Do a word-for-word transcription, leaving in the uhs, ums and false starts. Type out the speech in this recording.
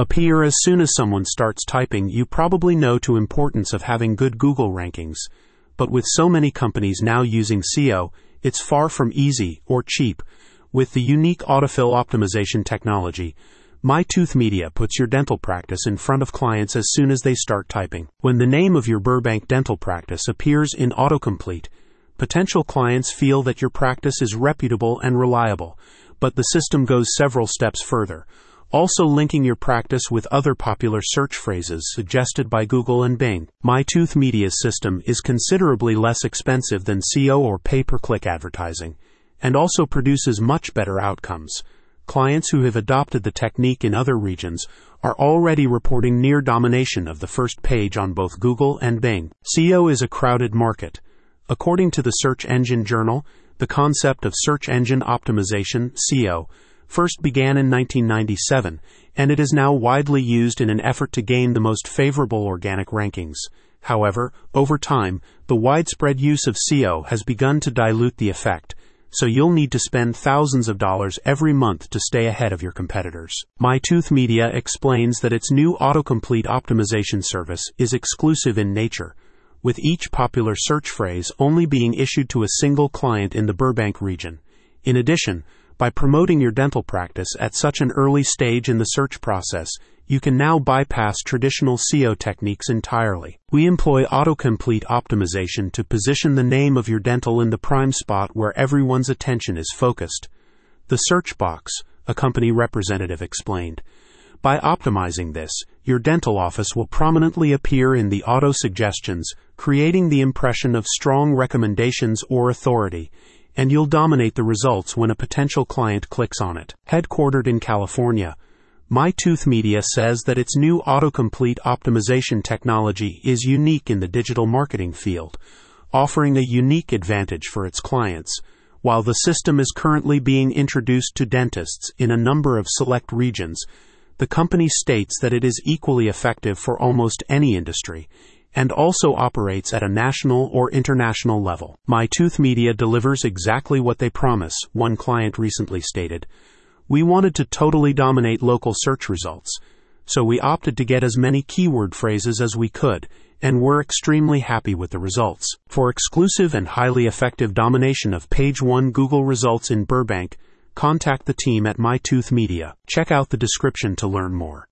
appear as soon as someone starts typing. You probably know the importance of having good Google rankings, but with so many companies now using S E O, it's far from easy or cheap. With the unique autofill optimization technology, My Tooth Media puts your dental practice in front of clients as soon as they start typing. When the name of your Burbank dental practice appears in autocomplete, potential clients feel that your practice is reputable and reliable, but the system goes several steps further, also linking your practice with other popular search phrases suggested by Google and Bing. My Tooth Media's system is considerably less expensive than S E O or pay-per-click advertising, and also produces much better outcomes. Clients who have adopted the technique in other regions are already reporting near domination of the first page on both Google and Bing. S E O is a crowded market. According to the Search Engine Journal, the concept of search engine optimization, S E O, first began in nineteen ninety-seven, and it is now widely used in an effort to gain the most favorable organic rankings. However, over time, the widespread use of S E O has begun to dilute the effect, so you'll need to spend thousands of dollars every month to stay ahead of your competitors. My Tooth Media explains that its new autocomplete optimization service is exclusive in nature, with each popular search phrase only being issued to a single client in the Burbank region. In addition, by promoting your dental practice at such an early stage in the search process, you can now bypass traditional S E O techniques entirely. We employ autocomplete optimization to position the name of your dental in the prime spot where everyone's attention is focused, the search box, a company representative explained. By optimizing this, your dental office will prominently appear in the auto suggestions, creating the impression of strong recommendations or authority, and you'll dominate the results when a potential client clicks on it. Headquartered in California, My Tooth Media says that its new autocomplete optimization technology is unique in the digital marketing field, offering a unique advantage for its clients. While the system is currently being introduced to dentists in a number of select regions, the company states that it is equally effective for almost any industry, and also operates at a national or international level. My Tooth Media delivers exactly what they promise, one client recently stated. We wanted to totally dominate local search results, so we opted to get as many keyword phrases as we could, and were extremely happy with the results. For exclusive and highly effective domination of page one Google results in Burbank, contact the team at My Tooth Media. Check out the description to learn more.